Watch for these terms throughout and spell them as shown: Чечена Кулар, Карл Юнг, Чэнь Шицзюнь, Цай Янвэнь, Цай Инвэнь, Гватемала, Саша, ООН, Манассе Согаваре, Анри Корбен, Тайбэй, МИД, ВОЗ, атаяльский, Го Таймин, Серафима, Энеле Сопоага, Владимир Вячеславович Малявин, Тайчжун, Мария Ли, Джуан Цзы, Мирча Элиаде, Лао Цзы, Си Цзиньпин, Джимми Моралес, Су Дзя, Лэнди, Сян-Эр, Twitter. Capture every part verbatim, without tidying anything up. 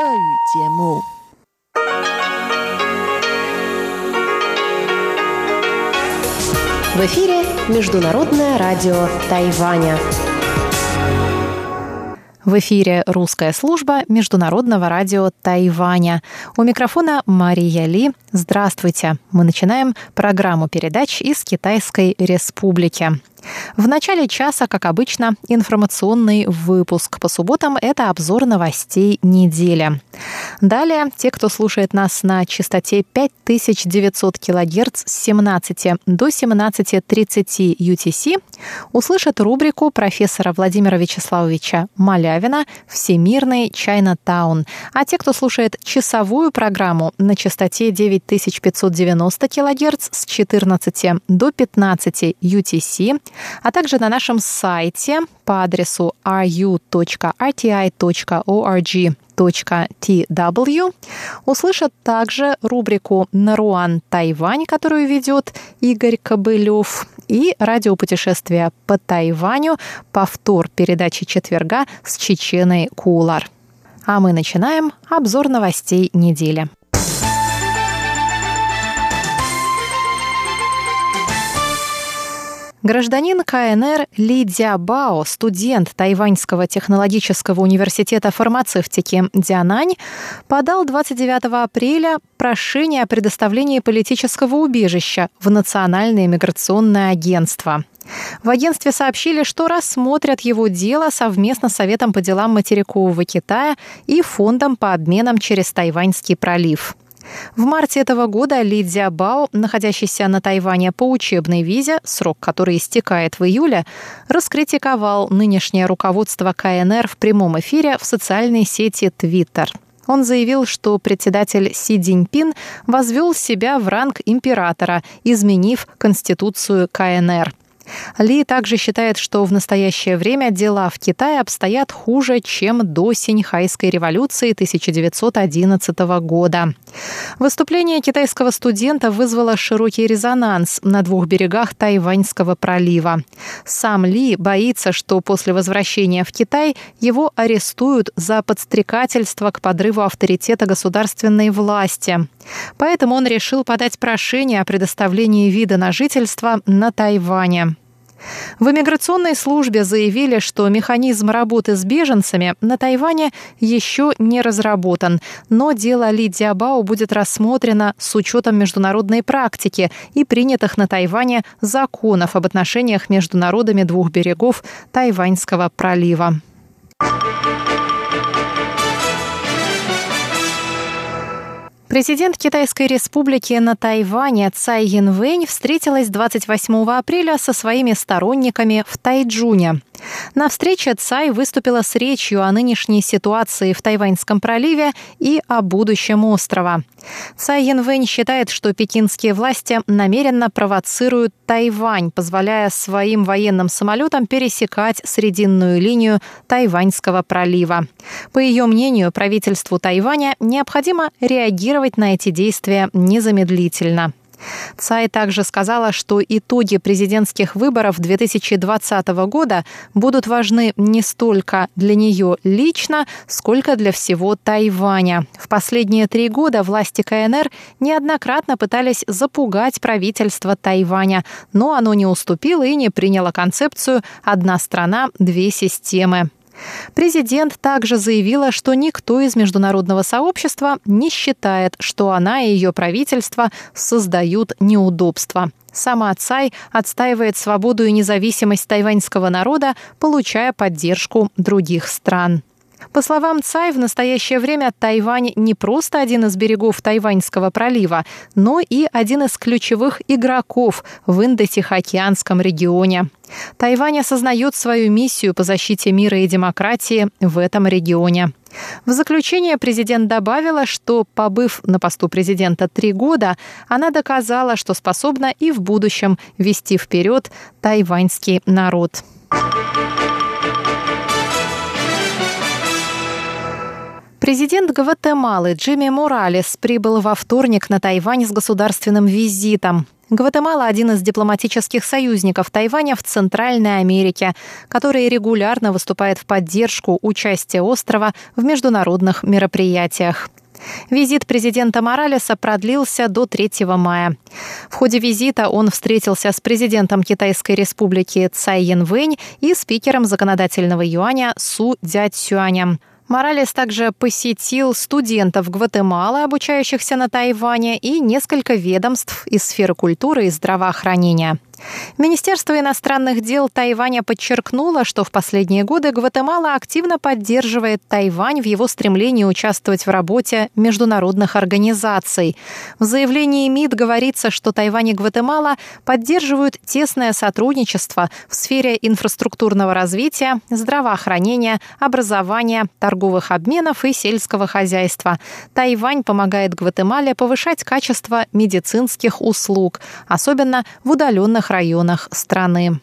В эфире Международное радио Тайваня. В эфире русская служба Международного радио Тайваня. У микрофона Мария Ли. Здравствуйте. Мы начинаем программу передач из Китайской Республики. В начале часа, как обычно, информационный выпуск. По субботам это обзор новостей недели. Далее те, кто слушает нас на частоте пять тысяч девятьсот килогерц с семнадцати до семнадцати тридцати ю ти си, услышат рубрику профессора Владимира Вячеславовича Малявина «Всемирный Чайнатаун». А те, кто слушает часовую программу на частоте девять тысяч пятьсот девяносто килогерц с четырнадцати до пятнадцати ю ти си, а также на нашем сайте по адресу ар ю точка эр ти ай точка орг точка ти дабл ю услышат также рубрику «Наруан Тайвань», которую ведет Игорь Кобылев, и радиопутешествие по Тайваню, повтор передачи четверга с Чеченой Кулар. А мы начинаем обзор новостей недели. Гражданин КНР Ли Цзябао, студент Тайваньского технологического университета фармацевтики Дянань, подал двадцать девятого апреля прошение о предоставлении политического убежища в Национальное миграционное агентство. В агентстве сообщили, что рассмотрят его дело совместно с Советом по делам материкового Китая и Фондом по обменам через Тайваньский пролив. В марте этого года Ли Цзябао, находящийся на Тайване по учебной визе, срок которой истекает в июле, раскритиковал нынешнее руководство КНР в прямом эфире в социальной сети Twitter. Он заявил, что председатель Си Цзиньпин возвел себя в ранг императора, изменив Конституцию КНР. Ли также считает, что в настоящее время дела в Китае обстоят хуже, чем до Синьхайской революции тысяча девятьсот одиннадцатого года. Выступление китайского студента вызвало широкий резонанс на двух берегах Тайваньского пролива. Сам Ли боится, что после возвращения в Китай его арестуют за подстрекательство к подрыву авторитета государственной власти. Поэтому он решил подать прошение о предоставлении вида на жительство на Тайване. В иммиграционной службе заявили, что механизм работы с беженцами на Тайване еще не разработан, но дело Ли Цзябао будет рассмотрено с учетом международной практики и принятых на Тайване законов об отношениях между народами двух берегов Тайваньского пролива. Президент Китайской Республики на Тайване Цай Янвэнь встретилась двадцать восьмого апреля со своими сторонниками в Тайчжуне. На встрече Цай выступила с речью о нынешней ситуации в Тайваньском проливе и о будущем острова. Цай Янвэнь считает, что пекинские власти намеренно провоцируют Тайвань, позволяя своим военным самолетам пересекать срединную линию Тайваньского пролива. По ее мнению, правительству Тайваня необходимо реагировать на эти действия незамедлительно. Цай также сказала, что итоги президентских выборов две тысячи двадцатого года будут важны не столько для нее лично, сколько для всего Тайваня. В последние три года власти КНР неоднократно пытались запугать правительство Тайваня, но оно не уступило и не приняло концепцию «одна страна, две системы». Президент также заявила, что никто из международного сообщества не считает, что она и ее правительство создают неудобства. Сама Цай отстаивает свободу и независимость тайваньского народа, получая поддержку других стран. По словам Цай, в настоящее время Тайвань не просто один из берегов Тайваньского пролива, но и один из ключевых игроков в Индо-Тихоокеанском регионе. Тайвань осознает свою миссию по защите мира и демократии в этом регионе. В заключение президент добавила, что, побыв на посту президента три года, она доказала, что способна и в будущем вести вперед тайваньский народ. Президент Гватемалы Джимми Моралес прибыл во вторник на Тайвань с государственным визитом. Гватемала – один из дипломатических союзников Тайваня в Центральной Америке, который регулярно выступает в поддержку участия острова в международных мероприятиях. Визит президента Моралеса продлился до третьего мая. В ходе визита он встретился с президентом Китайской республики Цай Янвэнь и спикером законодательного юаня Су Дзя. Моралес также посетил студентов Гватемалы, обучающихся на Тайване, и несколько ведомств из сферы культуры и здравоохранения. Министерство иностранных дел Тайваня подчеркнуло, что в последние годы Гватемала активно поддерживает Тайвань в его стремлении участвовать в работе международных организаций. В заявлении МИД говорится, что Тайвань и Гватемала поддерживают тесное сотрудничество в сфере инфраструктурного развития, здравоохранения, образования, торговых обменов и сельского хозяйства. Тайвань помогает Гватемале повышать качество медицинских услуг, особенно в удаленных районах страны.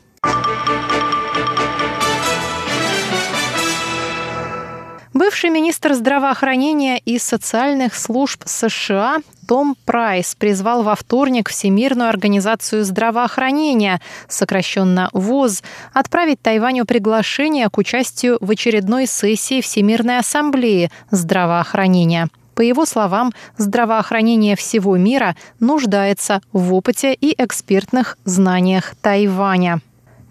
Бывший министр здравоохранения и социальных служб США Том Прайс призвал во вторник Всемирную организацию здравоохранения, сокращенно ВОЗ, отправить Тайваню приглашение к участию в очередной сессии Всемирной ассамблеи здравоохранения. По его словам, здравоохранение всего мира нуждается в опыте и экспертных знаниях Тайваня.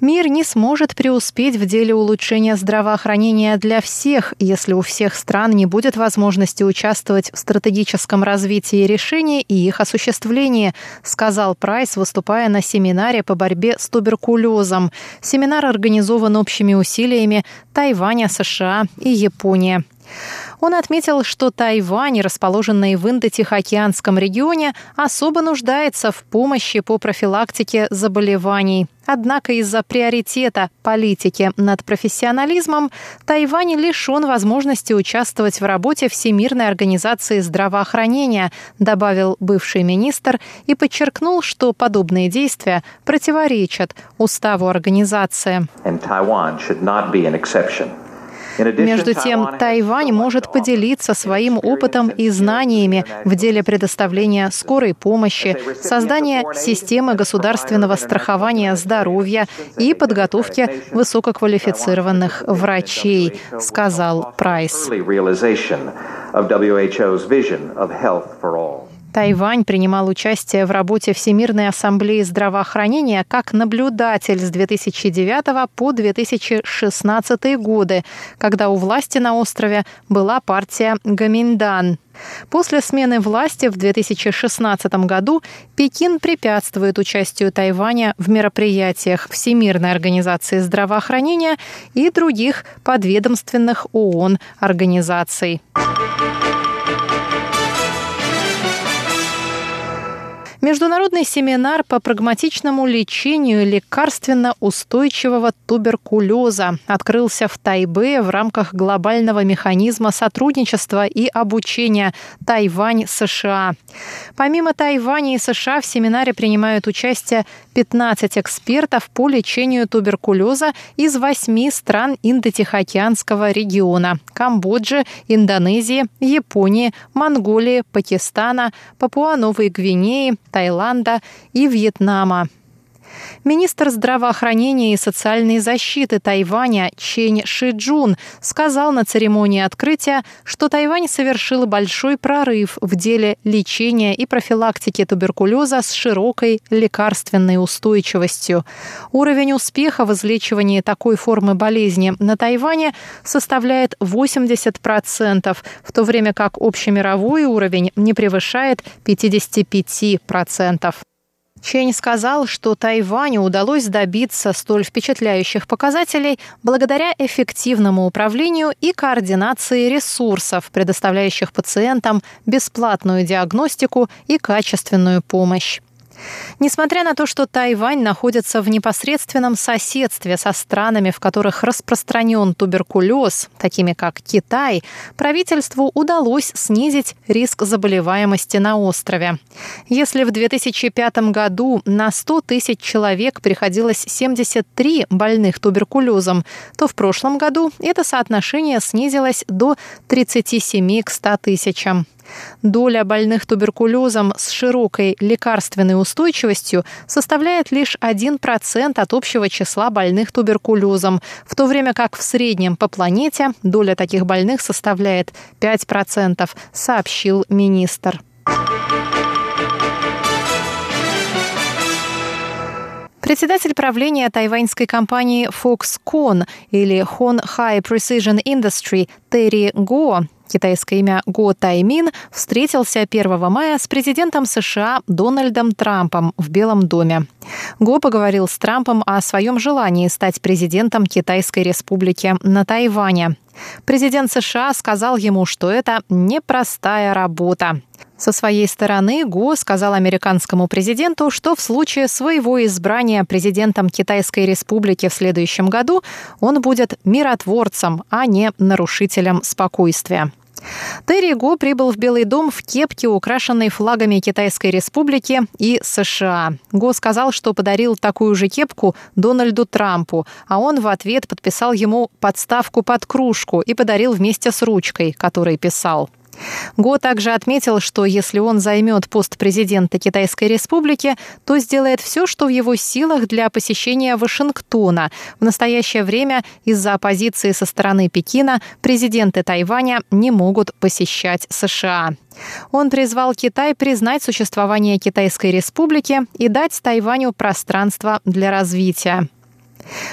Мир не сможет преуспеть в деле улучшения здравоохранения для всех, если у всех стран не будет возможности участвовать в стратегическом развитии решений и их осуществлении, сказал Прайс, выступая на семинаре по борьбе с туберкулезом. Семинар организован общими усилиями Тайваня, США и Японии. Он отметил, что Тайвань, расположенный в Индо-Тихоокеанском регионе, особо нуждается в помощи по профилактике заболеваний. Однако из-за приоритета политики над профессионализмом Тайвань лишен возможности участвовать в работе Всемирной организации здравоохранения, добавил бывший министр и подчеркнул, что подобные действия противоречат уставу организации. Между тем, Тайвань может поделиться своим опытом и знаниями в деле предоставления скорой помощи, создания системы государственного страхования здоровья и подготовки высококвалифицированных врачей, сказал Прайс. Тайвань принимал участие в работе Всемирной ассамблеи здравоохранения как наблюдатель с две тысячи девятого по две тысячи шестнадцатый годы, когда у власти на острове была партия Гоминдан. После смены власти в две тысячи шестнадцатом году Пекин препятствует участию Тайваня в мероприятиях Всемирной организации здравоохранения и других подведомственных ООН организаций. Международный семинар по прагматичному лечению лекарственно-устойчивого туберкулеза открылся в Тайбэе в рамках глобального механизма сотрудничества и обучения Тайвань-США. Помимо Тайваня и США в семинаре принимают участие пятнадцать экспертов по лечению туберкулеза из восьми стран Индо-Тихоокеанского региона – Камбоджи, Индонезии, Японии, Монголии, Пакистана, Папуа-Новой Гвинеи, Таиланда и Вьетнама. Министр здравоохранения и социальной защиты Тайваня Чэнь Шицзюнь сказал на церемонии открытия, что Тайвань совершил большой прорыв в деле лечения и профилактики туберкулеза с широкой лекарственной устойчивостью. Уровень успеха в излечивании такой формы болезни на Тайване составляет восемьдесят процентов, в то время как общемировой уровень не превышает пятьдесят пять процентов. Чэнь сказал, что Тайваню удалось добиться столь впечатляющих показателей благодаря эффективному управлению и координации ресурсов, предоставляющих пациентам бесплатную диагностику и качественную помощь. Несмотря на то, что Тайвань находится в непосредственном соседстве со странами, в которых распространен туберкулез, такими как Китай, правительству удалось снизить риск заболеваемости на острове. Если в две тысячи пятом году на сто тысяч человек приходилось семьдесят три больных туберкулезом, то в прошлом году это соотношение снизилось до тридцати семи к ста тысячам. Доля больных туберкулезом с широкой лекарственной устойчивостью составляет лишь один процент от общего числа больных туберкулезом, в то время как в среднем по планете доля таких больных составляет пять процентов, сообщил министр. Председатель правления тайваньской компании Foxconn или Hon Hai Precision Industry Терри Го, китайское имя Го Таймин, встретился первого мая с президентом США Дональдом Трампом в Белом доме. Го поговорил с Трампом о своем желании стать президентом Китайской Республики на Тайване. Президент США сказал ему, что это непростая работа. Со своей стороны, Го сказал американскому президенту, что в случае своего избрания президентом Китайской Республики в следующем году он будет миротворцем, а не нарушителем спокойствия. Терри Го прибыл в Белый дом в кепке, украшенной флагами Китайской Республики и США. Го сказал, что подарил такую же кепку Дональду Трампу, а он в ответ подписал ему подставку под кружку и подарил вместе с ручкой, которой писал. Го также отметил, что если он займет пост президента Китайской Республики, то сделает все, что в его силах для посещения Вашингтона. В настоящее время из-за оппозиции со стороны Пекина президенты Тайваня не могут посещать США. Он призвал Китай признать существование Китайской Республики и дать Тайваню пространство для развития.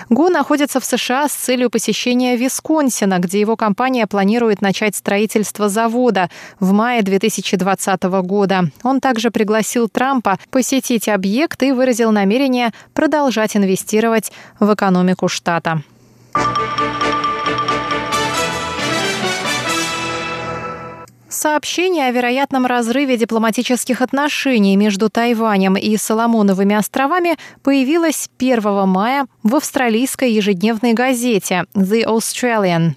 Го находится в США с целью посещения Висконсина, где его компания планирует начать строительство завода в мае две тысячи двадцатого года. Он также пригласил Трампа посетить объект и выразил намерение продолжать инвестировать в экономику штата. Сообщение о вероятном разрыве дипломатических отношений между Тайванем и Соломоновыми островами появилось первого мая в австралийской ежедневной газете «The Australian».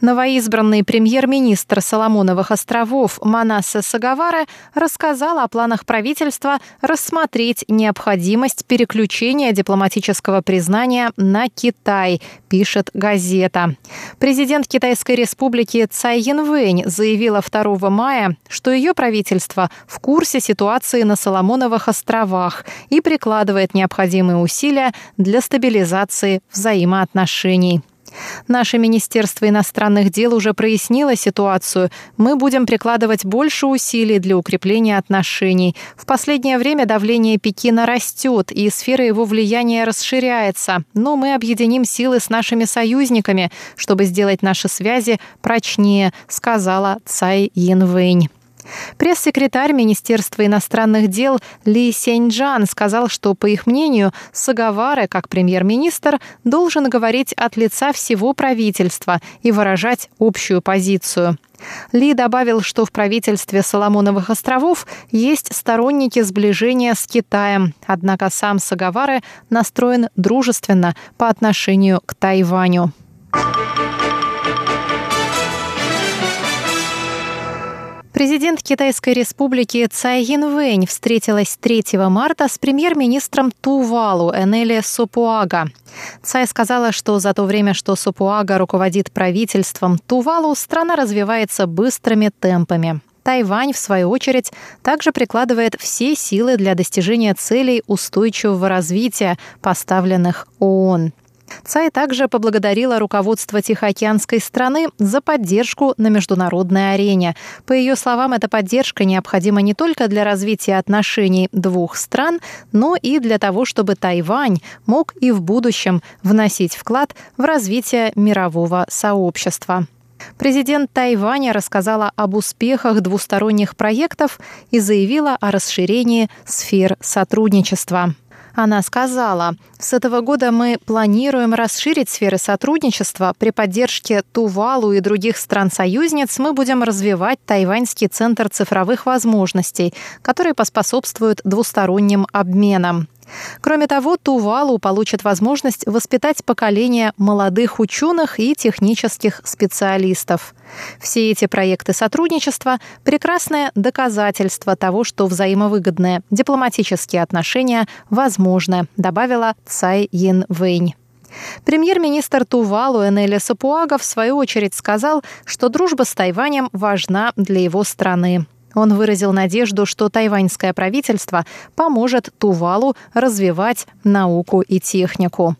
Новоизбранный премьер-министр Соломоновых островов Манассе Согаваре рассказал о планах правительства рассмотреть необходимость переключения дипломатического признания на Китай, пишет газета. Президент Китайской Республики Цай Янвэнь заявила второго мая, что ее правительство в курсе ситуации на Соломоновых островах и прикладывает необходимые усилия для стабилизации взаимоотношений. Наше Министерство иностранных дел уже прояснило ситуацию. Мы будем прикладывать больше усилий для укрепления отношений. В последнее время давление Пекина растет, и сфера его влияния расширяется. Но мы объединим силы с нашими союзниками, чтобы сделать наши связи прочнее, сказала Цай Инвэнь. Пресс-секретарь Министерства иностранных дел Ли Сяньчжан сказал, что, по их мнению, Согаваре, как премьер-министр, должен говорить от лица всего правительства и выражать общую позицию. Ли добавил, что в правительстве Соломоновых островов есть сторонники сближения с Китаем, однако сам Согаваре настроен дружественно по отношению к Тайваню. Президент Китайской Республики Цай Инвэнь встретилась третьего марта с премьер-министром Тувалу Энеле Сопоага. Цай сказала, что за то время, что Сопоага руководит правительством Тувалу, страна развивается быстрыми темпами. Тайвань, в свою очередь, также прикладывает все силы для достижения целей устойчивого развития, поставленных ООН. Цай также поблагодарила руководство Тихоокеанской страны за поддержку на международной арене. По ее словам, эта поддержка необходима не только для развития отношений двух стран, но и для того, чтобы Тайвань мог и в будущем вносить вклад в развитие мирового сообщества. Президент Тайваня рассказала об успехах двусторонних проектов и заявила о расширении сфер сотрудничества. Она сказала: «С этого года мы планируем расширить сферы сотрудничества. При поддержке Тувалу и других стран-союзниц мы будем развивать Тайваньский центр цифровых возможностей, которые поспособствуют двусторонним обменам». Кроме того, Тувалу получит возможность воспитать поколение молодых ученых и технических специалистов. Все эти проекты сотрудничества – прекрасное доказательство того, что взаимовыгодные дипломатические отношения возможны, добавила Цай Инвэнь. Премьер-министр Тувалу Энеле Сопоага в свою очередь сказал, что дружба с Тайванем важна для его страны. Он выразил надежду, что тайваньское правительство поможет Тувалу развивать науку и технику.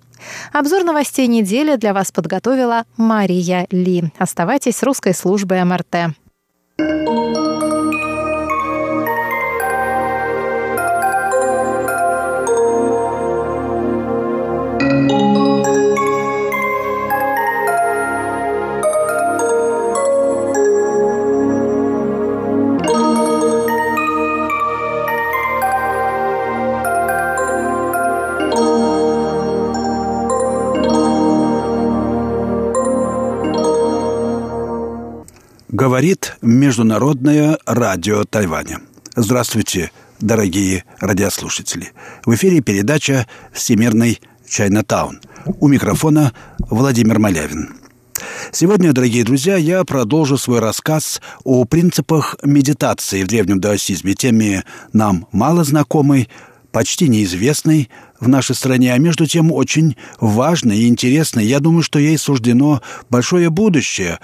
Обзор новостей недели для вас подготовила Мария Ли. Оставайтесь с русской службой МРТ. Говорит Международное радио Тайваня. Здравствуйте, дорогие радиослушатели. В эфире передача «Всемирный Чайнатаун». У микрофона Владимир Малявин. Сегодня, дорогие друзья, я продолжу свой рассказ о принципах медитации в древнем даосизме, теме нам мало знакомой, почти неизвестной в нашей стране, а между тем очень важной и интересной. Я думаю, что ей суждено большое будущее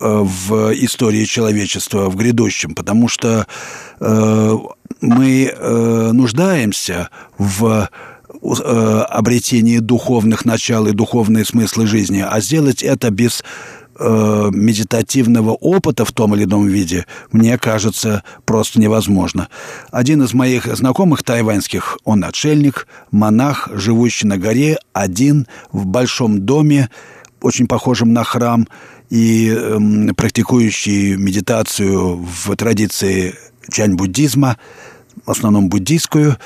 в истории человечества, в грядущем, потому что э, мы э, нуждаемся в э, обретении духовных начал и духовные смыслы жизни, а сделать это без медитативного опыта в том или ином виде, мне кажется, просто невозможно. Один из моих знакомых тайваньских, он отшельник, монах, живущий на горе, один, в большом доме, очень похожем на храм, и э, практикующий медитацию в традиции чань-буддизма, в основном буддийскую,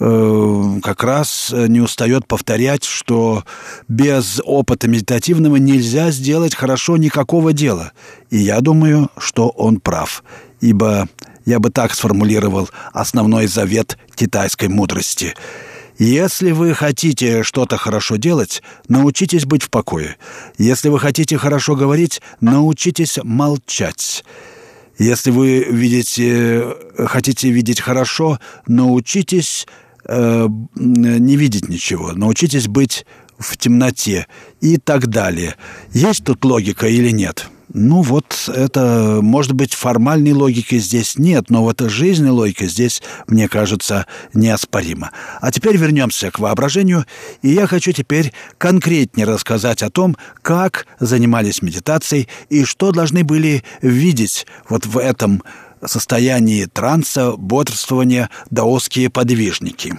как раз не устает повторять, что без опыта медитативного нельзя сделать хорошо никакого дела. И я думаю, что он прав, ибо я бы так сформулировал основной завет китайской мудрости. Если вы хотите что-то хорошо делать, научитесь быть в покое. Если вы хотите хорошо говорить, научитесь молчать. Если вы видите, хотите видеть хорошо, научитесь не видеть ничего, научитесь быть в темноте и так далее. Есть тут логика или нет? Ну вот это, может быть, формальной логики здесь нет, но вот жизненная логика здесь, мне кажется, неоспорима. А теперь вернемся к воображению, и я хочу теперь конкретнее рассказать о том, как занимались медитацией и что должны были видеть вот в этом состоянии транса, бодрствования даосские подвижники.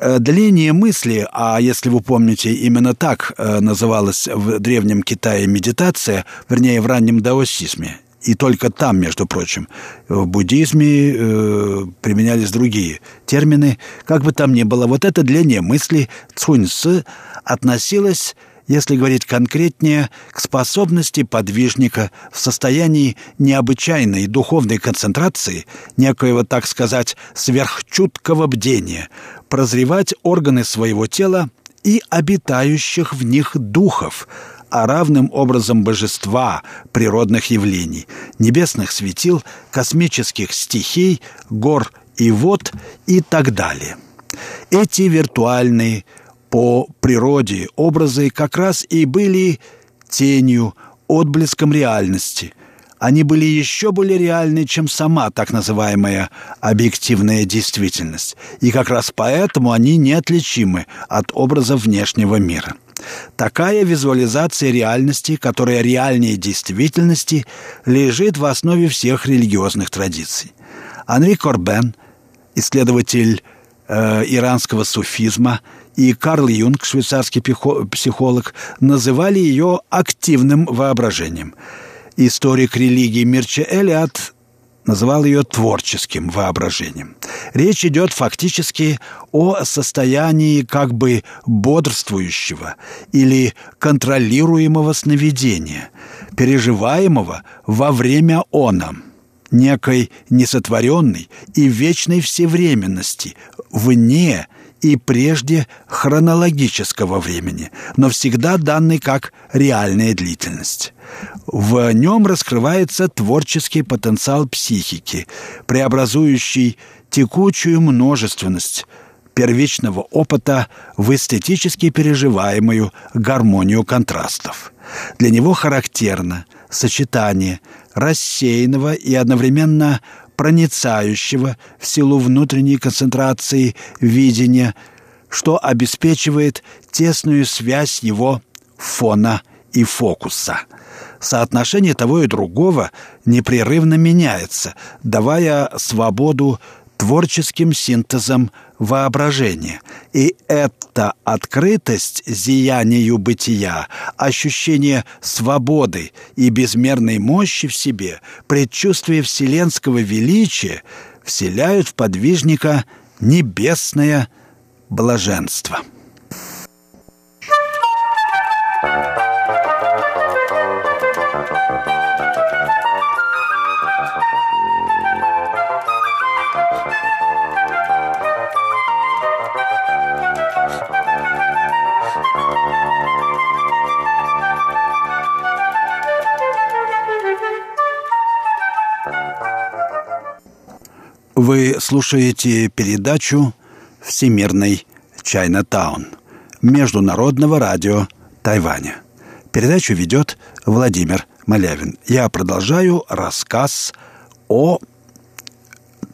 Длинные мысли, а если вы помните, именно так называлась в Древнем Китае медитация, вернее, в раннем даосизме. И только там, между прочим, в буддизме э, применялись другие термины. Как бы там ни было, вот это длинные мысли цуньсы относилось, если говорить конкретнее, к способности подвижника в состоянии необычайной духовной концентрации, некоего, так сказать, сверхчуткого бдения, прозревать органы своего тела и обитающих в них духов, а равным образом божества, природных явлений, небесных светил, космических стихий, гор и вод и так далее. Эти виртуальные по природе образы как раз и были тенью, отблеском реальности. Они были еще более реальны, чем сама так называемая объективная действительность. И как раз поэтому они неотличимы от образов внешнего мира. Такая визуализация реальности, которая реальнее действительности, лежит в основе всех религиозных традиций. Анри Корбен, исследователь э, иранского суфизма, и Карл Юнг, швейцарский психолог, называли ее активным воображением. Историк религии Мирча Элиаде называл ее творческим воображением. Речь идет фактически о состоянии как бы бодрствующего или контролируемого сновидения, переживаемого во время она, некой несотворенной и вечной всевременности, вне и прежде хронологического времени, но всегда данный как реальная длительность. В нем раскрывается творческий потенциал психики, преобразующий текучую множественность первичного опыта в эстетически переживаемую гармонию контрастов. Для него характерно сочетание рассеянного и одновременно проницающего в силу внутренней концентрации видения, что обеспечивает тесную связь его фона и фокуса. Соотношение того и другого непрерывно меняется, давая свободу творческим синтезом воображения. И эта открытость зиянию бытия, ощущение свободы и безмерной мощи в себе, предчувствие вселенского величия вселяют в подвижника небесное блаженство. Вы слушаете передачу «Всемирный Чайнатаун» Международного радио Тайваня. Передачу ведет Владимир Малявин. Я продолжаю рассказ о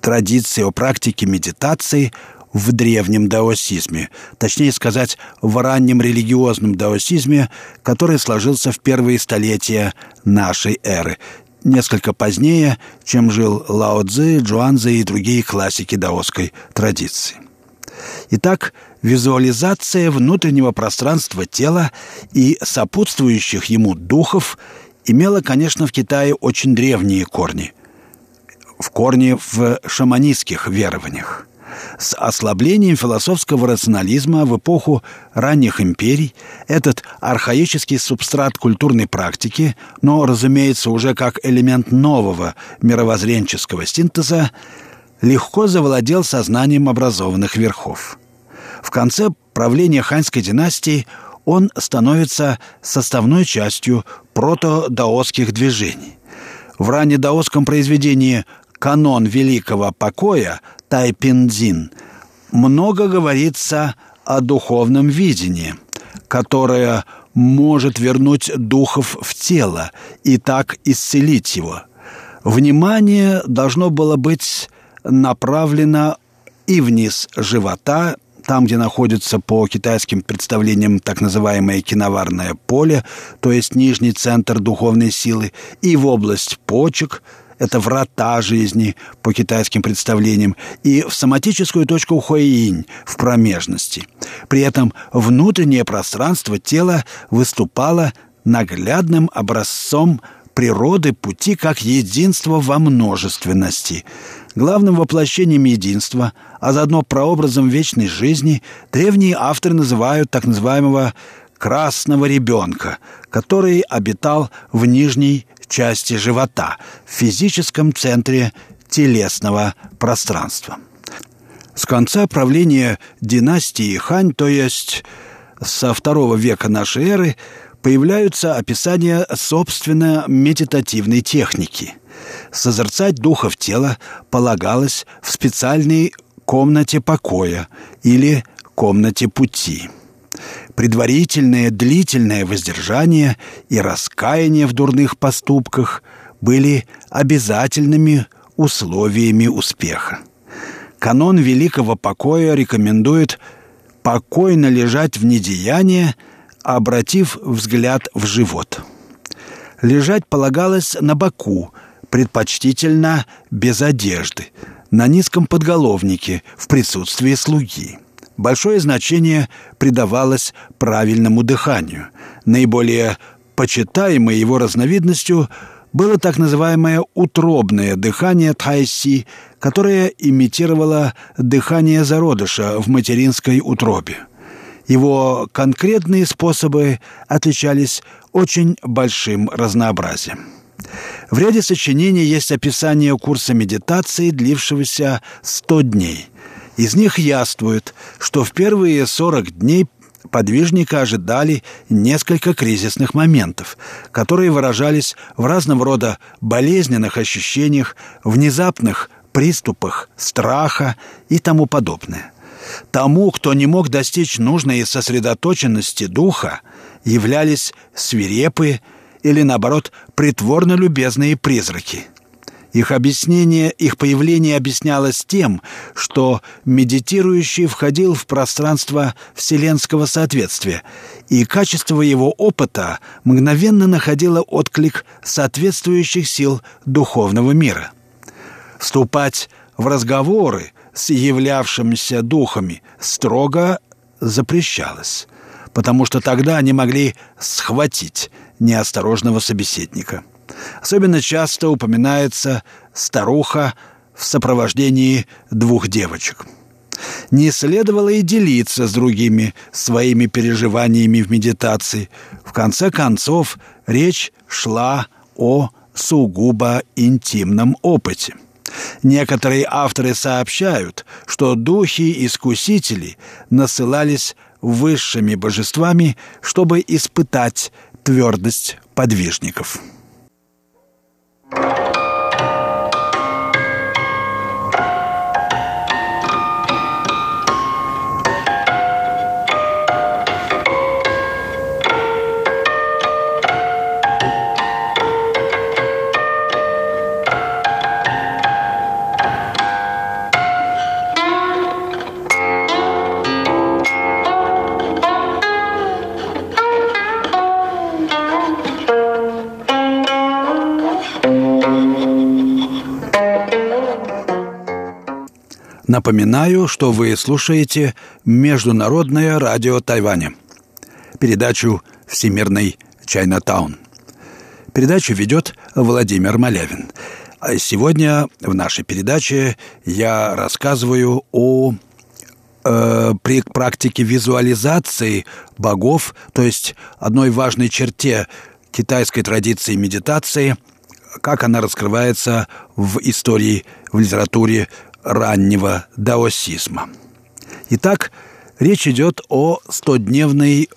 традиции, о практике медитации в древнем даосизме, точнее сказать, в раннем религиозном даосизме, который сложился в первые столетия нашей эры, несколько позднее, чем жил Лао Цзы, Джуан Цзы и другие классики даосской традиции. Итак, визуализация внутреннего пространства тела и сопутствующих ему духов имела, конечно, в Китае очень древние корни, в корне в шаманистских верованиях. С ослаблением философского рационализма в эпоху ранних империй этот архаический субстрат культурной практики, но, разумеется, уже как элемент нового мировоззренческого синтеза, легко завладел сознанием образованных верхов. В конце правления ханьской династии он становится составной частью протодаосских движений. В раннедаосском произведении «Канон великого покоя» Тайпиндзин много говорится о духовном видении, которое может вернуть духов в тело и так исцелить его. Внимание должно было быть направлено и вниз живота, там, где находится по китайским представлениям так называемое киноварное поле, то есть нижний центр духовной силы, и в область почек, это врата жизни по китайским представлениям, и в соматическую точку хуэйинь, в промежности. При этом внутреннее пространство тела выступало наглядным образцом природы пути как единство во множественности. Главным воплощением единства, а заодно прообразом вечной жизни, древние авторы называют так называемого «красного ребенка», который обитал в нижней части живота, в физическом центре телесного пространства. С конца правления династии Хань, то есть со второго века нашей эры, появляются описания собственно медитативной техники. Созерцать духов тела полагалось в специальной комнате покоя или комнате пути. Предварительное длительное воздержание и раскаяние в дурных поступках были обязательными условиями успеха. Канон великого покоя рекомендует покойно лежать в недеянии, обратив взгляд в живот. Лежать полагалось на боку, предпочтительно без одежды, на низком подголовнике в присутствии слуги. Большое значение придавалось правильному дыханию. Наиболее почитаемой его разновидностью было так называемое утробное дыхание тайси, которое имитировало дыхание зародыша в материнской утробе. Его конкретные способы отличались очень большим разнообразием. В ряде сочинений есть описание курса медитации, длившегося сто дней. Из них яствует, что в первые сорок дней подвижника ожидали несколько кризисных моментов, которые выражались в разного рода болезненных ощущениях, внезапных приступах страха и тому подобное. Тому, кто не мог достичь нужной сосредоточенности духа, являлись свирепые или, наоборот, притворно любезные призраки. Их объяснение, их появление объяснялось тем, что медитирующий входил в пространство вселенского соответствия, и качество его опыта мгновенно находило отклик соответствующих сил духовного мира. Вступать в разговоры с являвшимися духами строго запрещалось, потому что тогда они могли схватить неосторожного собеседника. Особенно часто упоминается старуха в сопровождении двух девочек. Не следовало и делиться с другими своими переживаниями в медитации. В конце концов, речь шла о сугубо интимном опыте. Некоторые авторы сообщают, что духи-искусители насылались высшими божествами, чтобы испытать твердость подвижников. Напоминаю, что вы слушаете Международное радио Тайваня, передачу «Всемирный Чайнатаун». Передачу ведет Владимир Малявин. А сегодня в нашей передаче я рассказываю о э, при практике визуализации богов, то есть одной важной черте китайской традиции медитации, как она раскрывается в истории, в литературе раннего даосизма. Итак, речь идет о стодневной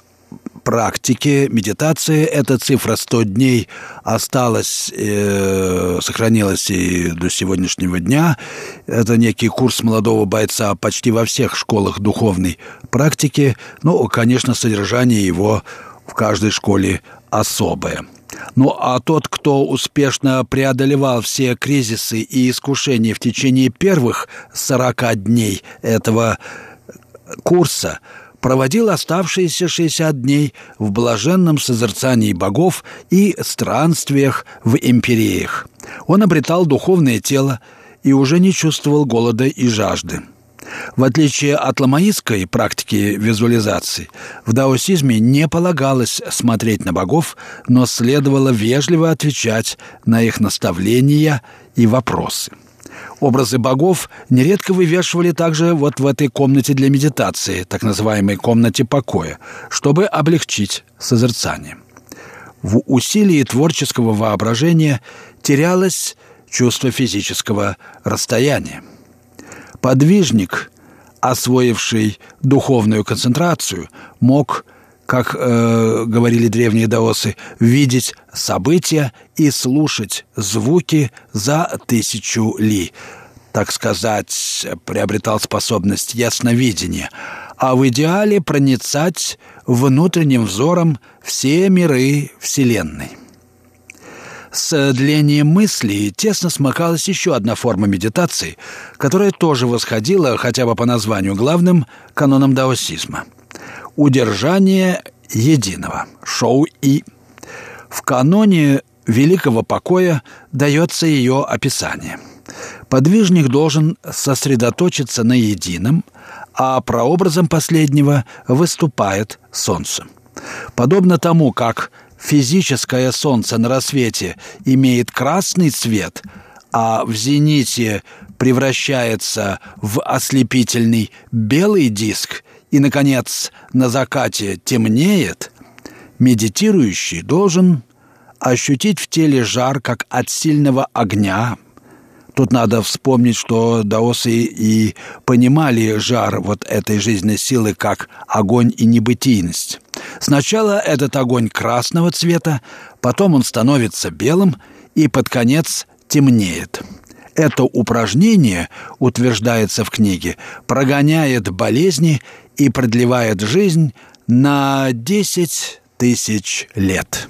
практике медитации. Эта цифра сто дней осталась, э, сохранилась и до сегодняшнего дня. Это некий курс молодого бойца почти во всех школах духовной практики. Ну, конечно, содержание его в каждой школе особое. Ну, а тот, кто успешно преодолевал все кризисы и искушения в течение первых сорока дней этого курса, проводил оставшиеся шестьдесят дней в блаженном созерцании богов и странствиях в империях. Он обретал духовное тело и уже не чувствовал голода и жажды. В отличие от ламаистской практики визуализации, в даосизме не полагалось смотреть на богов, но следовало вежливо отвечать на их наставления и вопросы. Образы богов нередко вывешивали также вот в этой комнате для медитации, так называемой комнате покоя, чтобы облегчить созерцание. В усилии творческого воображения терялось чувство физического расстояния. Подвижник, освоивший духовную концентрацию, мог, как э, говорили древние даосы, видеть события и слушать звуки за тысячу ли. Так сказать, приобретал способность ясновидения, а в идеале проницать внутренним взором все миры Вселенной. С длением мысли тесно смыкалась еще одна форма медитации, которая тоже восходила, хотя бы по названию, главным канонам даосизма – удержание единого – шоу-и. В каноне великого покоя дается ее описание. Подвижник должен сосредоточиться на едином, а прообразом последнего выступает солнце. Подобно тому, как физическое солнце на рассвете имеет красный цвет, а в зените превращается в ослепительный белый диск и, наконец, на закате темнеет, медитирующий должен ощутить в теле жар, как от сильного огня. Тут надо вспомнить, что даосы и понимали жар вот этой жизненной силы как огонь и небытийность. Сначала этот огонь красного цвета, потом он становится белым и под конец темнеет. Это упражнение, утверждается в книге, прогоняет болезни и продлевает жизнь на десять тысяч лет.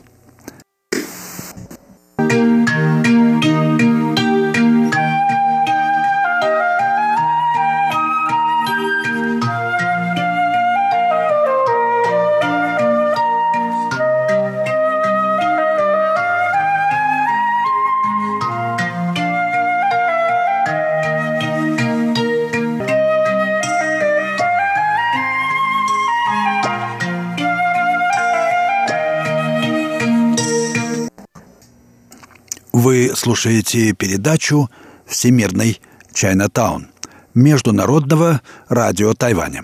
Вы слушаете передачу «Всемирный Чайнатаун» Международного радио Тайваня.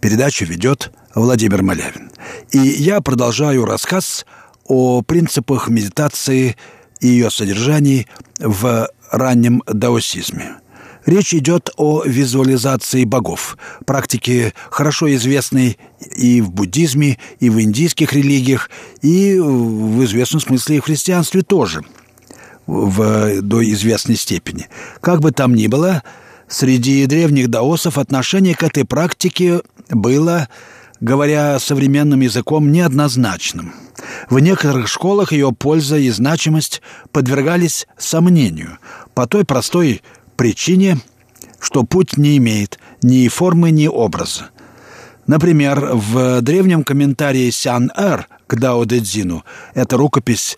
Передачу ведет Владимир Малявин. И я продолжаю рассказ о принципах медитации и ее содержании в раннем даосизме. Речь идет о визуализации богов, практике, хорошо известной и в буддизме, и в индийских религиях, и в известном смысле и в христианстве тоже. В, до известной степени. Как бы там ни было, среди древних даосов отношение к этой практике было, говоря современным языком, неоднозначным. В некоторых школах ее польза и значимость подвергались сомнению по той простой причине, что путь не имеет ни формы, ни образа. Например, в древнем комментарии Сян-Эр к Дао Дэ Цзину, эта рукопись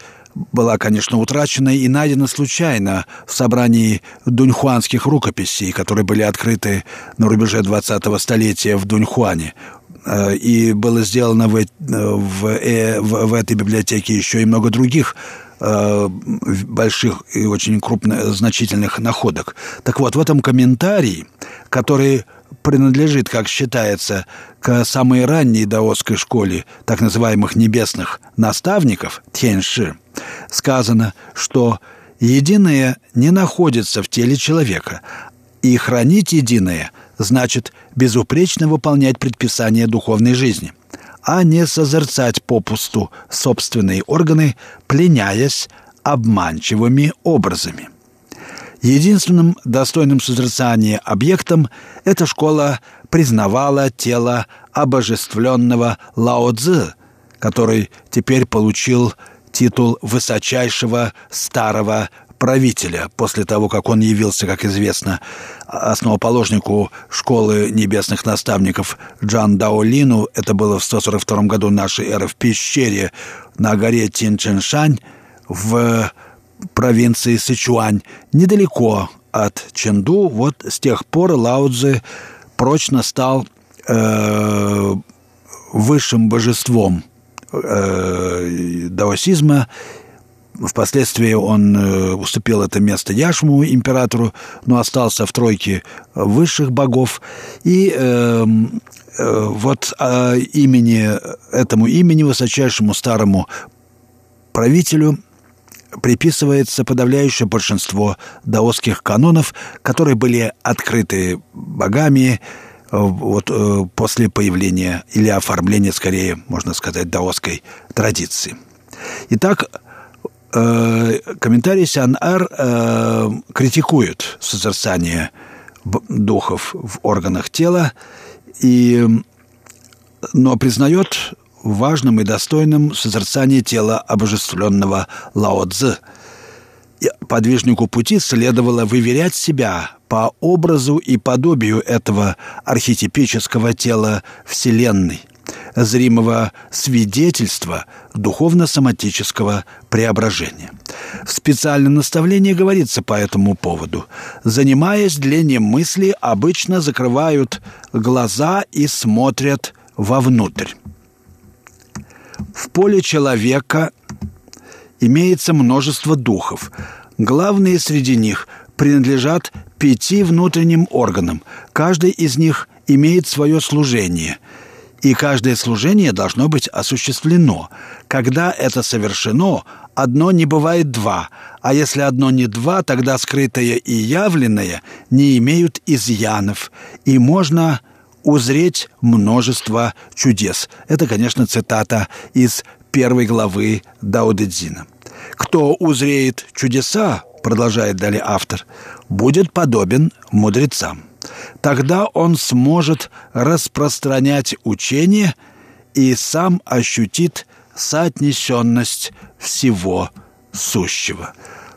была, конечно, утрачена и найдена случайно в собрании дуньхуанских рукописей, которые были открыты на рубеже двадцатого столетия в Дуньхуане. И было сделано в, в, в этой библиотеке еще и много других больших и очень крупных, значительных находок. Так вот, в этом комментарии, который принадлежит, как считается, к самой ранней даосской школе так называемых небесных наставников Тяньши, сказано, что единое не находится в теле человека, и хранить единое значит безупречно выполнять предписания духовной жизни, а не созерцать попусту собственные органы, пленяясь обманчивыми образами. Единственным достойным созерцания объектом эта школа признавала тело обожествленного Лао Цзы, который теперь получил титул высочайшего старого правителя после того, как он явился, как известно, основоположнику школы небесных наставников Джан Даолину. Это было в сто сорок втором году нашей эры в пещере на горе Тяньшань в провинции Сычуань, недалеко от Чэнду. Вот с тех пор Лао Цзы прочно стал э, высшим божеством э, даосизма. Впоследствии он э, уступил это место Яшму, императору, но остался в тройке высших богов. И э, э, вот э, имени, этому имени, высочайшему старому правителю, приписывается подавляющее большинство даосских канонов, которые были открыты богами вот, после появления или оформления, скорее, можно сказать, даосской традиции. Итак, комментарий Сян-Эр критикует созерцание духов в органах тела, и, но признает важным и достойным созерцание тела обожествленного Лао Цзы. Подвижнику пути следовало выверять себя по образу и подобию этого архетипического тела Вселенной, зримого свидетельства духовно-соматического преображения. В специальном наставлении говорится по этому поводу: «Занимаясь длением мысли, обычно закрывают глаза и смотрят вовнутрь». В поле человека имеется множество духов. Главные среди них принадлежат пяти внутренним органам. Каждый из них имеет свое служение. И каждое служение должно быть осуществлено. Когда это совершено, одно не бывает два. А если одно не два, тогда скрытое и явленное не имеют изъянов. И можно узреть множество чудес. Это, конечно, цитата из первой главы Дао Дэ Цзина. «Кто узреет чудеса, — продолжает далее автор, — будет подобен мудрецам. Тогда он сможет распространять учение и сам ощутит соотнесенность всего сущего».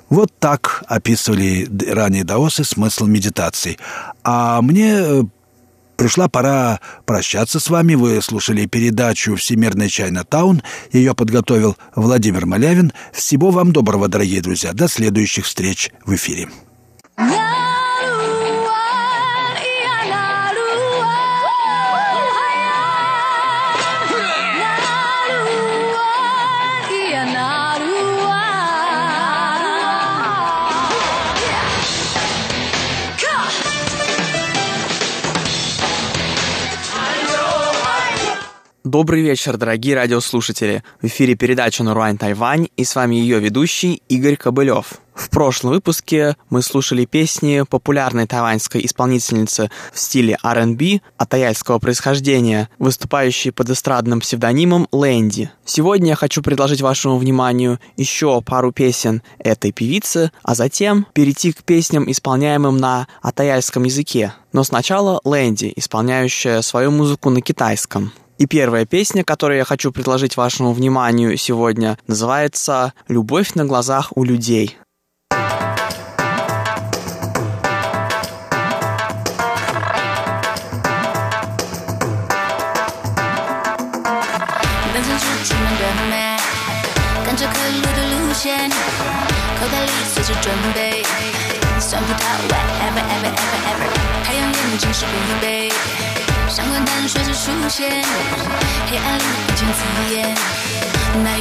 Вот так описывали ранние даосы смысл медитации. А мне пришла пора прощаться с вами. Вы слушали передачу «Всемирный Чайнатаун». Ее подготовил Владимир Малявин. Всего вам доброго, дорогие друзья. До следующих встреч в эфире. Добрый вечер, дорогие радиослушатели. В эфире передача «Наруань Тайвань», и с вами ее ведущий Игорь Кобылев. В прошлом выпуске мы слушали песни популярной тайваньской исполнительницы в стиле ар энд би от таяльского происхождения, выступающей под эстрадным псевдонимом Лэнди. Сегодня я хочу предложить вашему вниманию еще пару песен этой певицы, а затем перейти к песням, исполняемым на атаяльском языке. Но сначала Лэнди, исполняющая свою музыку на китайском. И первая песня, которую я хочу предложить вашему вниманию сегодня, называется «Любовь на глазах у людей». Turn it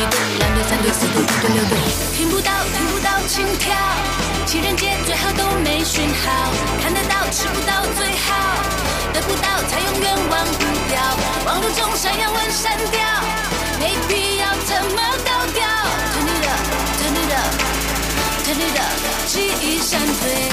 up, turn it up, turn it up, 记忆闪退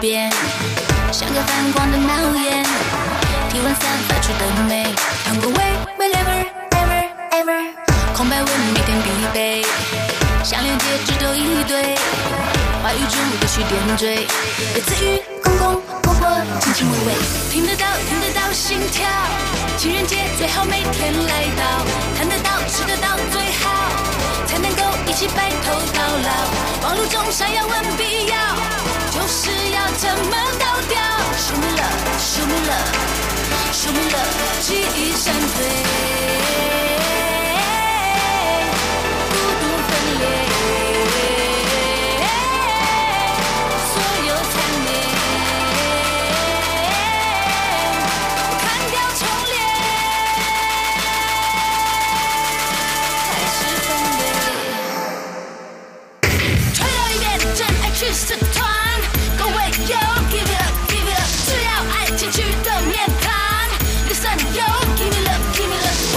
边像个泛光的冒烟体温散发出的美糖果味 Whenever, ever, ever 空白文每天必备项链戒指都一堆话语中必须点缀别自语公公婆婆卿卿我我听得到听得到心跳情人节最好每天来到看得到吃得到最好才能够一起白头到老网络中闪耀问必要就是要怎么倒掉 Show me love, show me love, show me love 记忆闪退孤独分裂所有残念砍掉重练才是分裂吹到一边真爱去死团Yo, give it up, give it up 只要爱情去的面谈 Listen, yo, give me love, give me love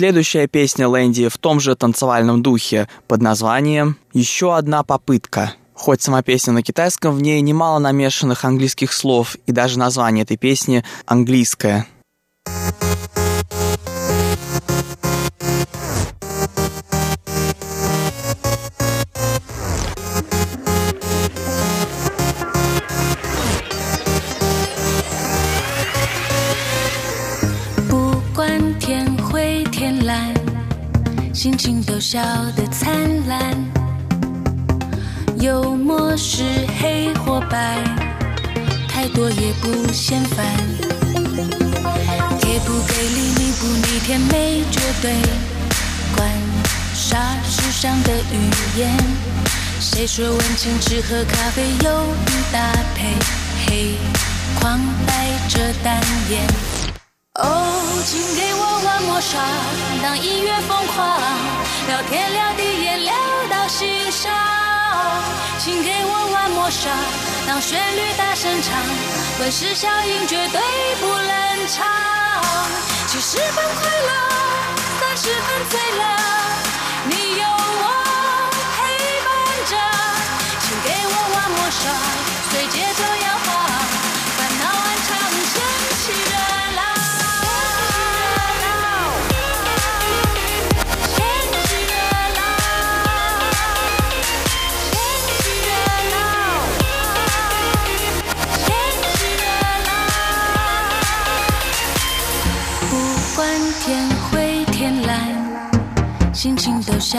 Следующая песня Лэнди в том же танцевальном духе под названием «Еще одна попытка». Хоть сама песня на китайском, в ней немало намешанных английских слов, и даже название этой песни английское.哦， 请给我玩魔勺，让音乐疯狂，聊天聊地也聊到心上。请给我玩魔勺，让旋律大声唱，温室效应绝对不冷场。七十分快乐，三十分醉了，你有我陪伴着。请给我玩魔勺，随节奏摇晃，烦恼暗藏神奇人。心情都笑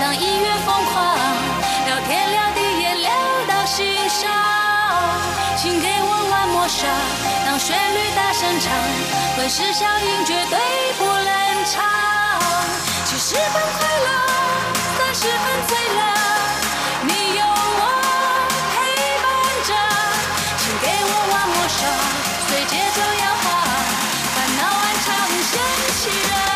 让音乐疯狂，聊天聊地也聊到心上。请给我玩魔勺，让旋律大声唱，温室效应绝对不冷场。七十分快乐，三十分醉了，你有我陪伴着。请给我玩魔勺，随节奏摇晃，烦恼暗藏神奇人。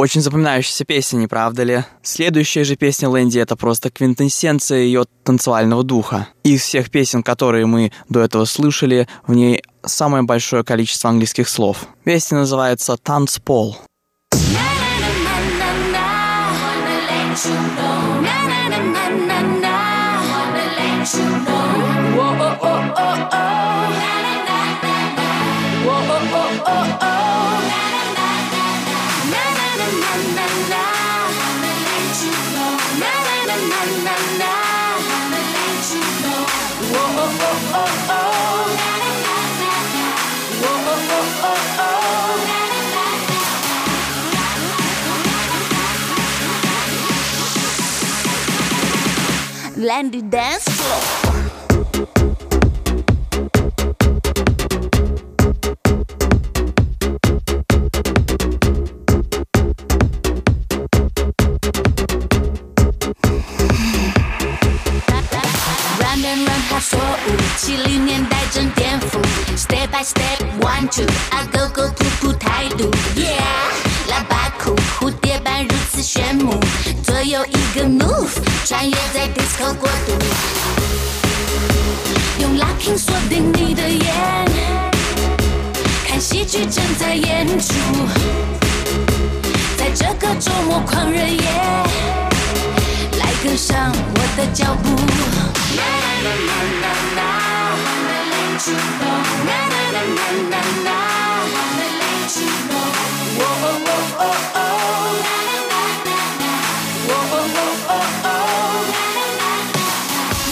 Очень запоминающаяся песня, не правда ли? Следующая же песня Лэнди — это просто квинтэссенция ее танцевального духа. Из всех песен, которые мы до этого слышали, в ней самое большое количество английских слов. Песня называется «Танцпол». Lэнди Dance Floor. Step by step, one, two, I go go to put I do, yeah. 拉巴库蝴蝶般如此炫目，左右一个 move， 穿越在 disco 国度，用 locking 锁定你的眼，看戏剧正在演出，在这个周末狂热夜，来跟上我的脚步。啦啦啦啦啦。Na na na na na na, wanna let you know. Whoa oh oh oh oh, na na na na. Whoa oh oh oh oh,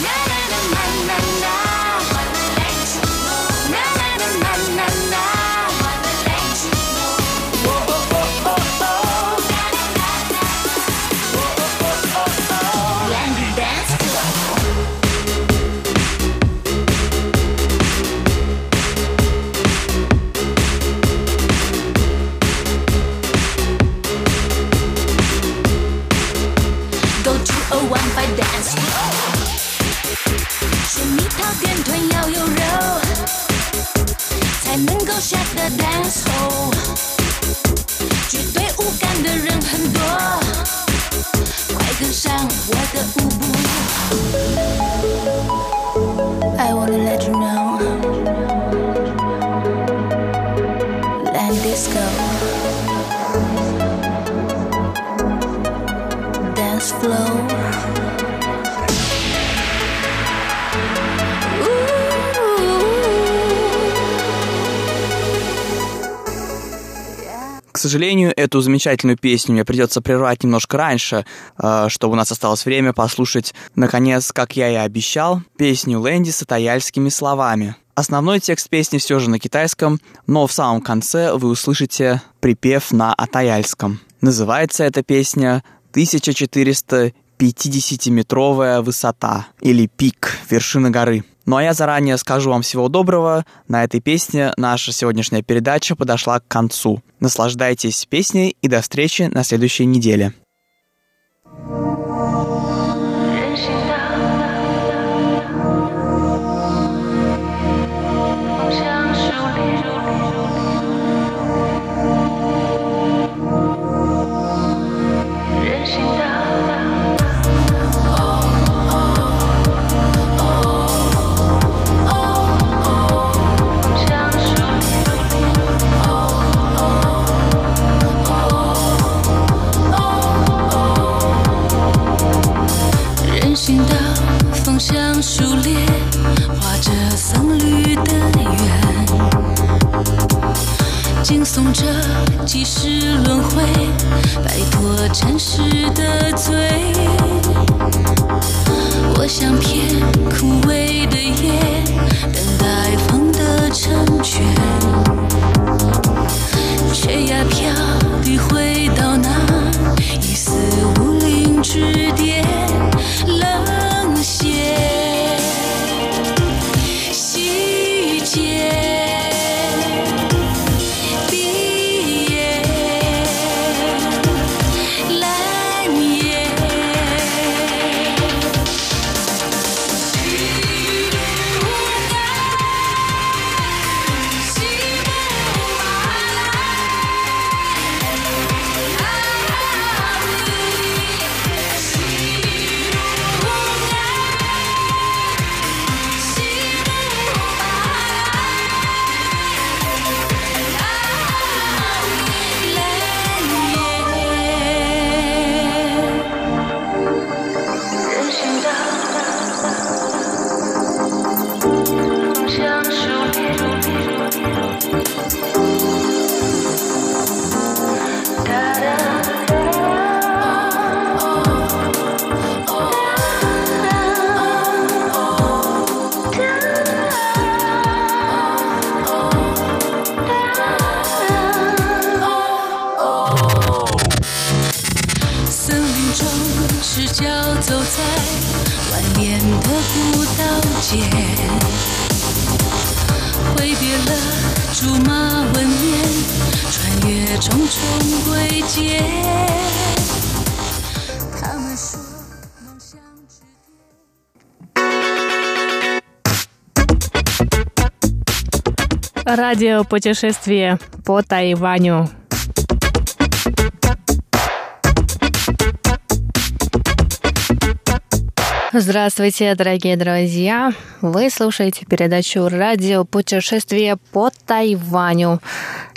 na na na na. Na na na na na, wanna let you know. Na na na na na, wanna let you know. Whoa oh oh oh oh, na na na na. Whoa oh oh oh oh, Landi dance floor. Dance floor. 水蜜桃淀臀要有肉，才能够下的 dance hall。绝对无感的人很多，快跟上我的舞步。I wanna let you know, Land Disco, Dance Flow. К сожалению, эту замечательную песню мне придется прервать немножко раньше, чтобы у нас осталось время послушать, наконец, как я и обещал, песню Лэнди с атаяльскими словами. Основной текст песни все же на китайском, но в самом конце вы услышите припев на атаяльском. Называется эта песня «тысяча четыреста пятидесятиметровая высота» или «Пик, вершина горы». Ну а я заранее скажу вам всего доброго. На этой песне наша сегодняшняя передача подошла к концу. Наслаждайтесь песней и до встречи на следующей неделе. 不到茧，挥别了竹马文面，穿越重重归阶。他们说梦想之巅。Радио путешествие по Тайваню. Здравствуйте, дорогие друзья! Вы слушаете передачу «Радио путешествие по Тайваню».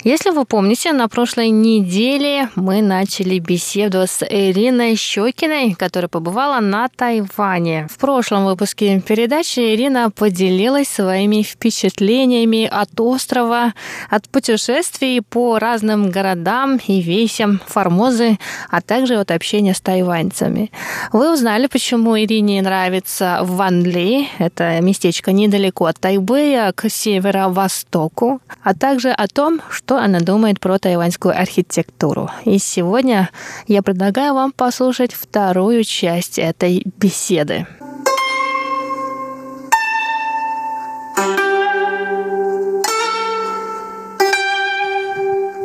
Если вы помните, на прошлой неделе мы начали беседу с Ириной Щёкиной, которая побывала на Тайване. В прошлом выпуске передачи Ирина поделилась своими впечатлениями от острова, от путешествий по разным городам и весям Формозы, а также от общения с тайваньцами. Вы узнали, почему Ирине нравится Ванли, это местечко недалеко от Тайбэя к северо-востоку, а также о том, что она думает про тайваньскую архитектуру. И сегодня я предлагаю вам послушать вторую часть этой беседы.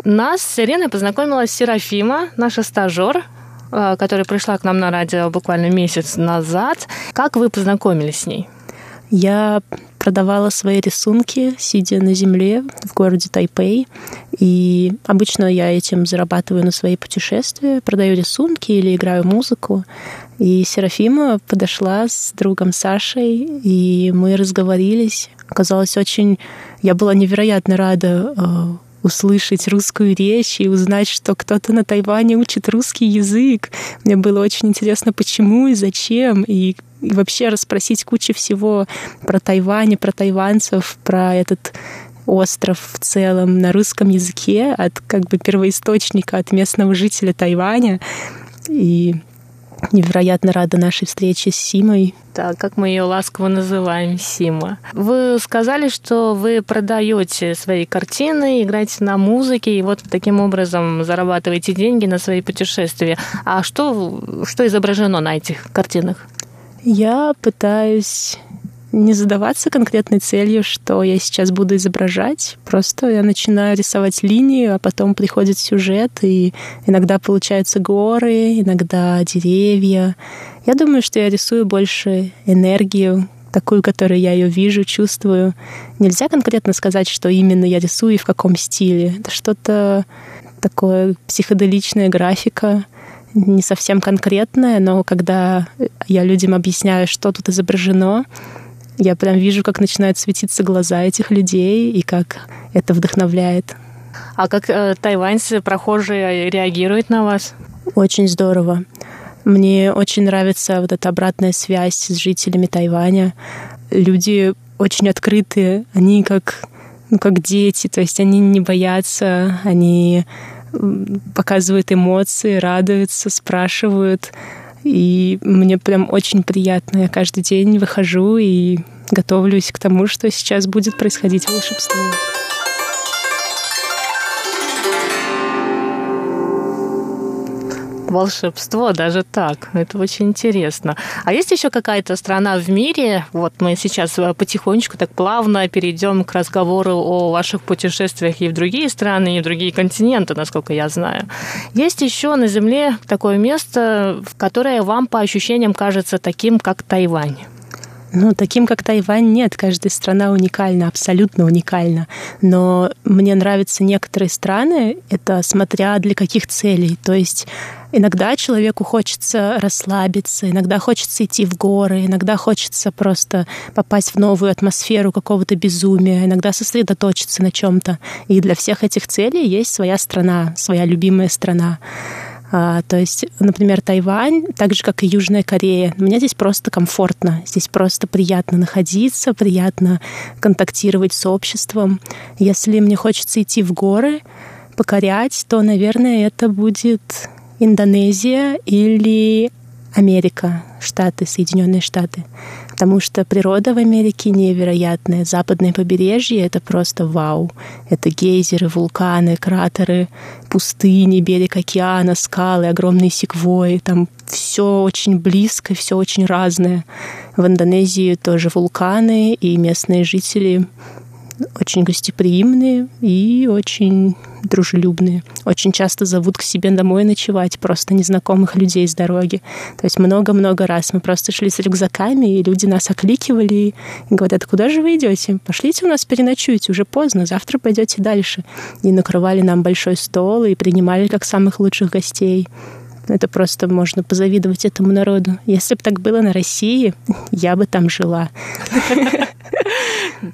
Нас с Ириной познакомилась Серафима, наша стажер, которая пришла к нам на радио буквально месяц назад. Как вы познакомились с ней? Я продавала свои рисунки, сидя на земле в городе Тайпэй. И обычно я этим зарабатываю на свои путешествия, продаю рисунки или играю музыку. И Серафима подошла с другом Сашей, и мы разговорились. Оказалось, очень... Я была невероятно рада услышать русскую речь и узнать, что кто-то на Тайване учит русский язык. Мне было очень интересно, почему и зачем, и, и вообще расспросить кучу всего про Тайвань, про тайванцев, про этот остров в целом на русском языке от как бы первоисточника, от местного жителя Тайваня. И невероятно рада нашей встрече с Симой. Да, как мы ее ласково называем, Сима. Вы сказали, что вы продаете свои картины, играете на музыке и вот таким образом зарабатываете деньги на свои путешествия. А что, что изображено на этих картинах? Я пытаюсь не задаваться конкретной целью, что я сейчас буду изображать. Просто я начинаю рисовать линию, а потом приходит сюжет, и иногда получаются горы, иногда деревья. Я думаю, что я рисую больше энергию, такую, которую я ее вижу, чувствую. Нельзя конкретно сказать, что именно я рисую и в каком стиле. Это что-то такое психоделичная графика, не совсем конкретная, но когда я людям объясняю, что тут изображено, я прям вижу, как начинают светиться глаза этих людей и как это вдохновляет. А как э, тайваньцы, прохожие, реагируют на вас? Очень здорово. Мне очень нравится вот эта обратная связь с жителями Тайваня. Люди очень открытые, они как, ну, как дети, то есть они не боятся, они показывают эмоции, радуются, спрашивают. И мне прям очень приятно. Я каждый день выхожу и готовлюсь к тому, что сейчас будет происходить волшебство. Волшебство, даже так. Это очень интересно. А есть еще какая-то страна в мире? Вот мы сейчас потихонечку, так плавно перейдем к разговору о ваших путешествиях и в другие страны, и в другие континенты, насколько я знаю. Есть еще на Земле такое место, которое вам по ощущениям кажется таким, как Тайвань? Ну, таким, как Тайвань, нет. Каждая страна уникальна, абсолютно уникальна. Но мне нравятся некоторые страны, это смотря для каких целей. То есть иногда человеку хочется расслабиться, иногда хочется идти в горы, иногда хочется просто попасть в новую атмосферу какого-то безумия, иногда сосредоточиться на чем-то. И для всех этих целей есть своя страна, своя любимая страна. То есть, например, Тайвань, так же, как и Южная Корея. Мне здесь просто комфортно, здесь просто приятно находиться, приятно контактировать с обществом. Если мне хочется идти в горы, покорять, то, наверное, это будет Индонезия или Америка, Штаты, Соединенные Штаты. потому что природа в Америке невероятная. Западное побережье — это просто вау. Это гейзеры, вулканы, кратеры, пустыни, берег океана, скалы, огромные секвойи. Там все очень близко, все очень разное. В Индонезии тоже вулканы, и местные жители очень гостеприимные и очень дружелюбные. Очень часто зовут к себе домой ночевать просто незнакомых людей с дороги. То есть много-много раз мы просто шли с рюкзаками, и люди нас окликивали и говорят: куда же вы идете? Пошлите у нас переночуйте, уже поздно, завтра пойдете дальше. И накрывали нам большой стол и принимали как самых лучших гостей. Это просто можно позавидовать этому народу. Если бы так было на России, я бы там жила.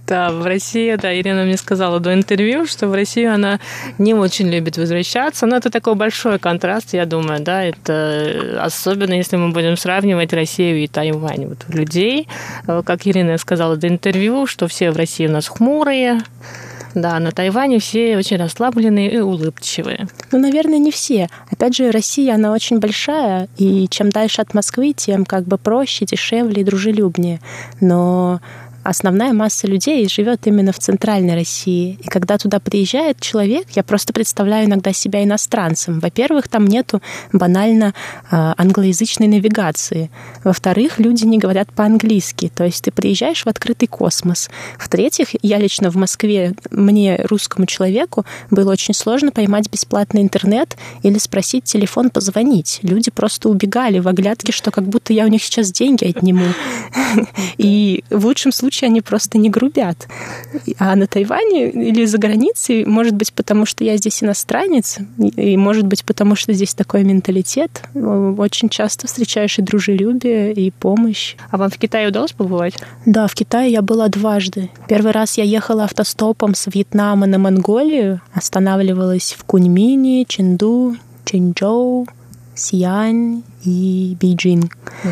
Да, в России, да, Ирина мне сказала до интервью, что в Россию она не очень любит возвращаться, но это такой большой контраст, я думаю, да, это особенно, если мы будем сравнивать Россию и Тайвань. Вот людей, как Ирина сказала до интервью, что все в России у нас хмурые, да, на Тайване все очень расслабленные и улыбчивые. Ну, наверное, не все. Опять же, Россия, она очень большая, и чем дальше от Москвы, тем как бы проще, дешевле и дружелюбнее. Но основная масса людей живет именно в центральной России. И когда туда приезжает человек, я просто представляю иногда себя иностранцем. Во-первых, там нету банально англоязычной навигации. Во-вторых, люди не говорят по-английски. То есть ты приезжаешь в открытый космос. В-третьих, я лично в Москве, мне, русскому человеку, было очень сложно поймать бесплатный интернет или спросить телефон позвонить. Люди просто убегали в оглядке, что как будто я у них сейчас деньги отниму. И в лучшем случае они просто не грубят. А на Тайване или за границей, может быть, потому что я здесь иностранец, и, может быть, потому что здесь такой менталитет, очень часто встречаешь и дружелюбие, и помощь. А вам в Китае удалось побывать? Да, в Китае я была дважды. Первый раз я ехала автостопом с Вьетнама на Монголию, останавливалась в Куньмине, Чэнду, Чэньчжоу, Сиань и Бейджинг. Uh-huh.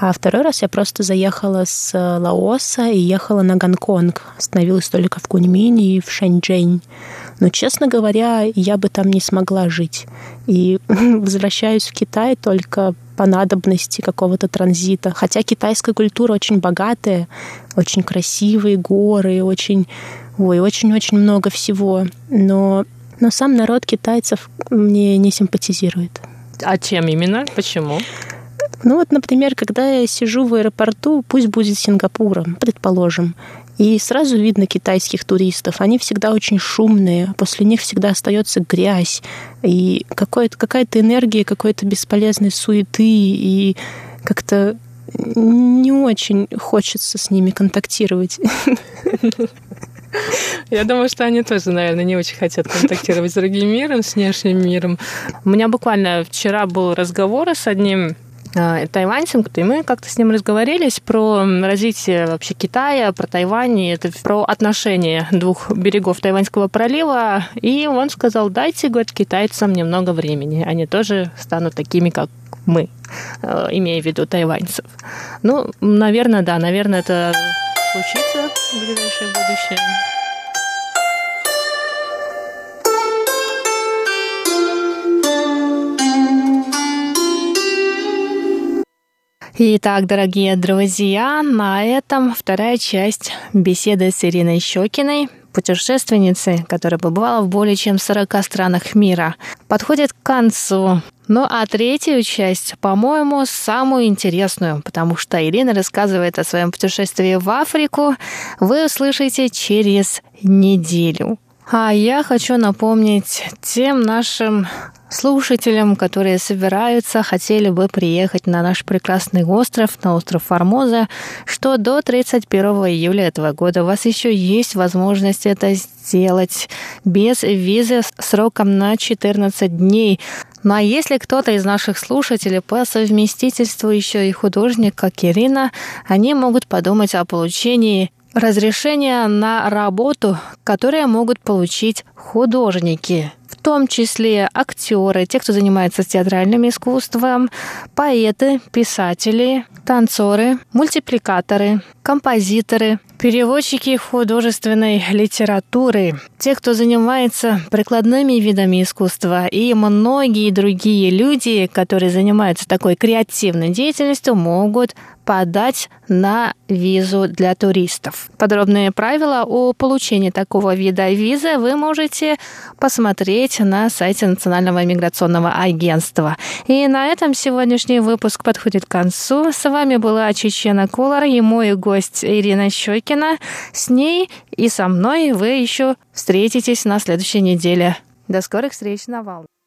А второй раз я просто заехала с Лаоса и ехала на Гонконг. Остановилась только в Куньмине и в Шэньчжэне. Но, честно говоря, я бы там не смогла жить. И возвращаюсь в Китай только по надобности какого-то транзита. Хотя китайская культура очень богатая, очень красивые горы, очень, ой, очень-очень много всего. Но, но сам народ китайцев мне не симпатизирует. А чем именно? Почему? Ну вот, например, когда я сижу в аэропорту, пусть будет Сингапуром, предположим, и сразу видно китайских туристов. Они всегда очень шумные, после них всегда остается грязь, и какая-то, какая-то энергия, какой-то бесполезной суеты, и как-то не очень хочется с ними контактировать. Я думаю, что они тоже, наверное, не очень хотят контактировать с другим миром, с внешним миром. У меня буквально вчера был разговор с одним тайваньцем, и мы как-то с ним разговорились про развитие вообще Китая, про Тайвань, это про отношения двух берегов Тайваньского пролива, и он сказал: дайте, говорит, китайцам немного времени, они тоже станут такими, как мы, имея в виду тайваньцев. Ну, наверное, да, наверное, это случится в ближайшее будущее. Итак, дорогие друзья, на этом вторая часть беседы с Ириной Щёкиной, путешественницей, которая побывала в более чем сорока странах мира, подходит к концу. Ну а третью часть, по-моему, самую интересную, потому что Ирина рассказывает о своем путешествии в Африку, вы услышите через неделю. А я хочу напомнить тем нашим слушателям, которые собираются, хотели бы приехать на наш прекрасный остров, на остров Формоза, что до тридцать первого июля этого года у вас еще есть возможность это сделать без визы сроком на четырнадцать дней. Ну а если кто-то из наших слушателей по совместительству еще и художник, как Ирина, они могут подумать о получении разрешения на работу, которые могут получить художники, в том числе актеры, те, кто занимается театральным искусством, поэты, писатели, танцоры, мультипликаторы, композиторы, переводчики художественной литературы, те, кто занимается прикладными видами искусства, и многие другие люди, которые занимаются такой креативной деятельностью, могут подать на визу для туристов. Подробные правила о получении такого вида визы вы можете посмотреть на сайте Национального миграционного агентства. И на этом сегодняшний выпуск подходит к концу. С вами была Чечена Кулар и мой гость Ирина Щёкина. С ней и со мной вы еще встретитесь на следующей неделе. До скорых встреч на волне.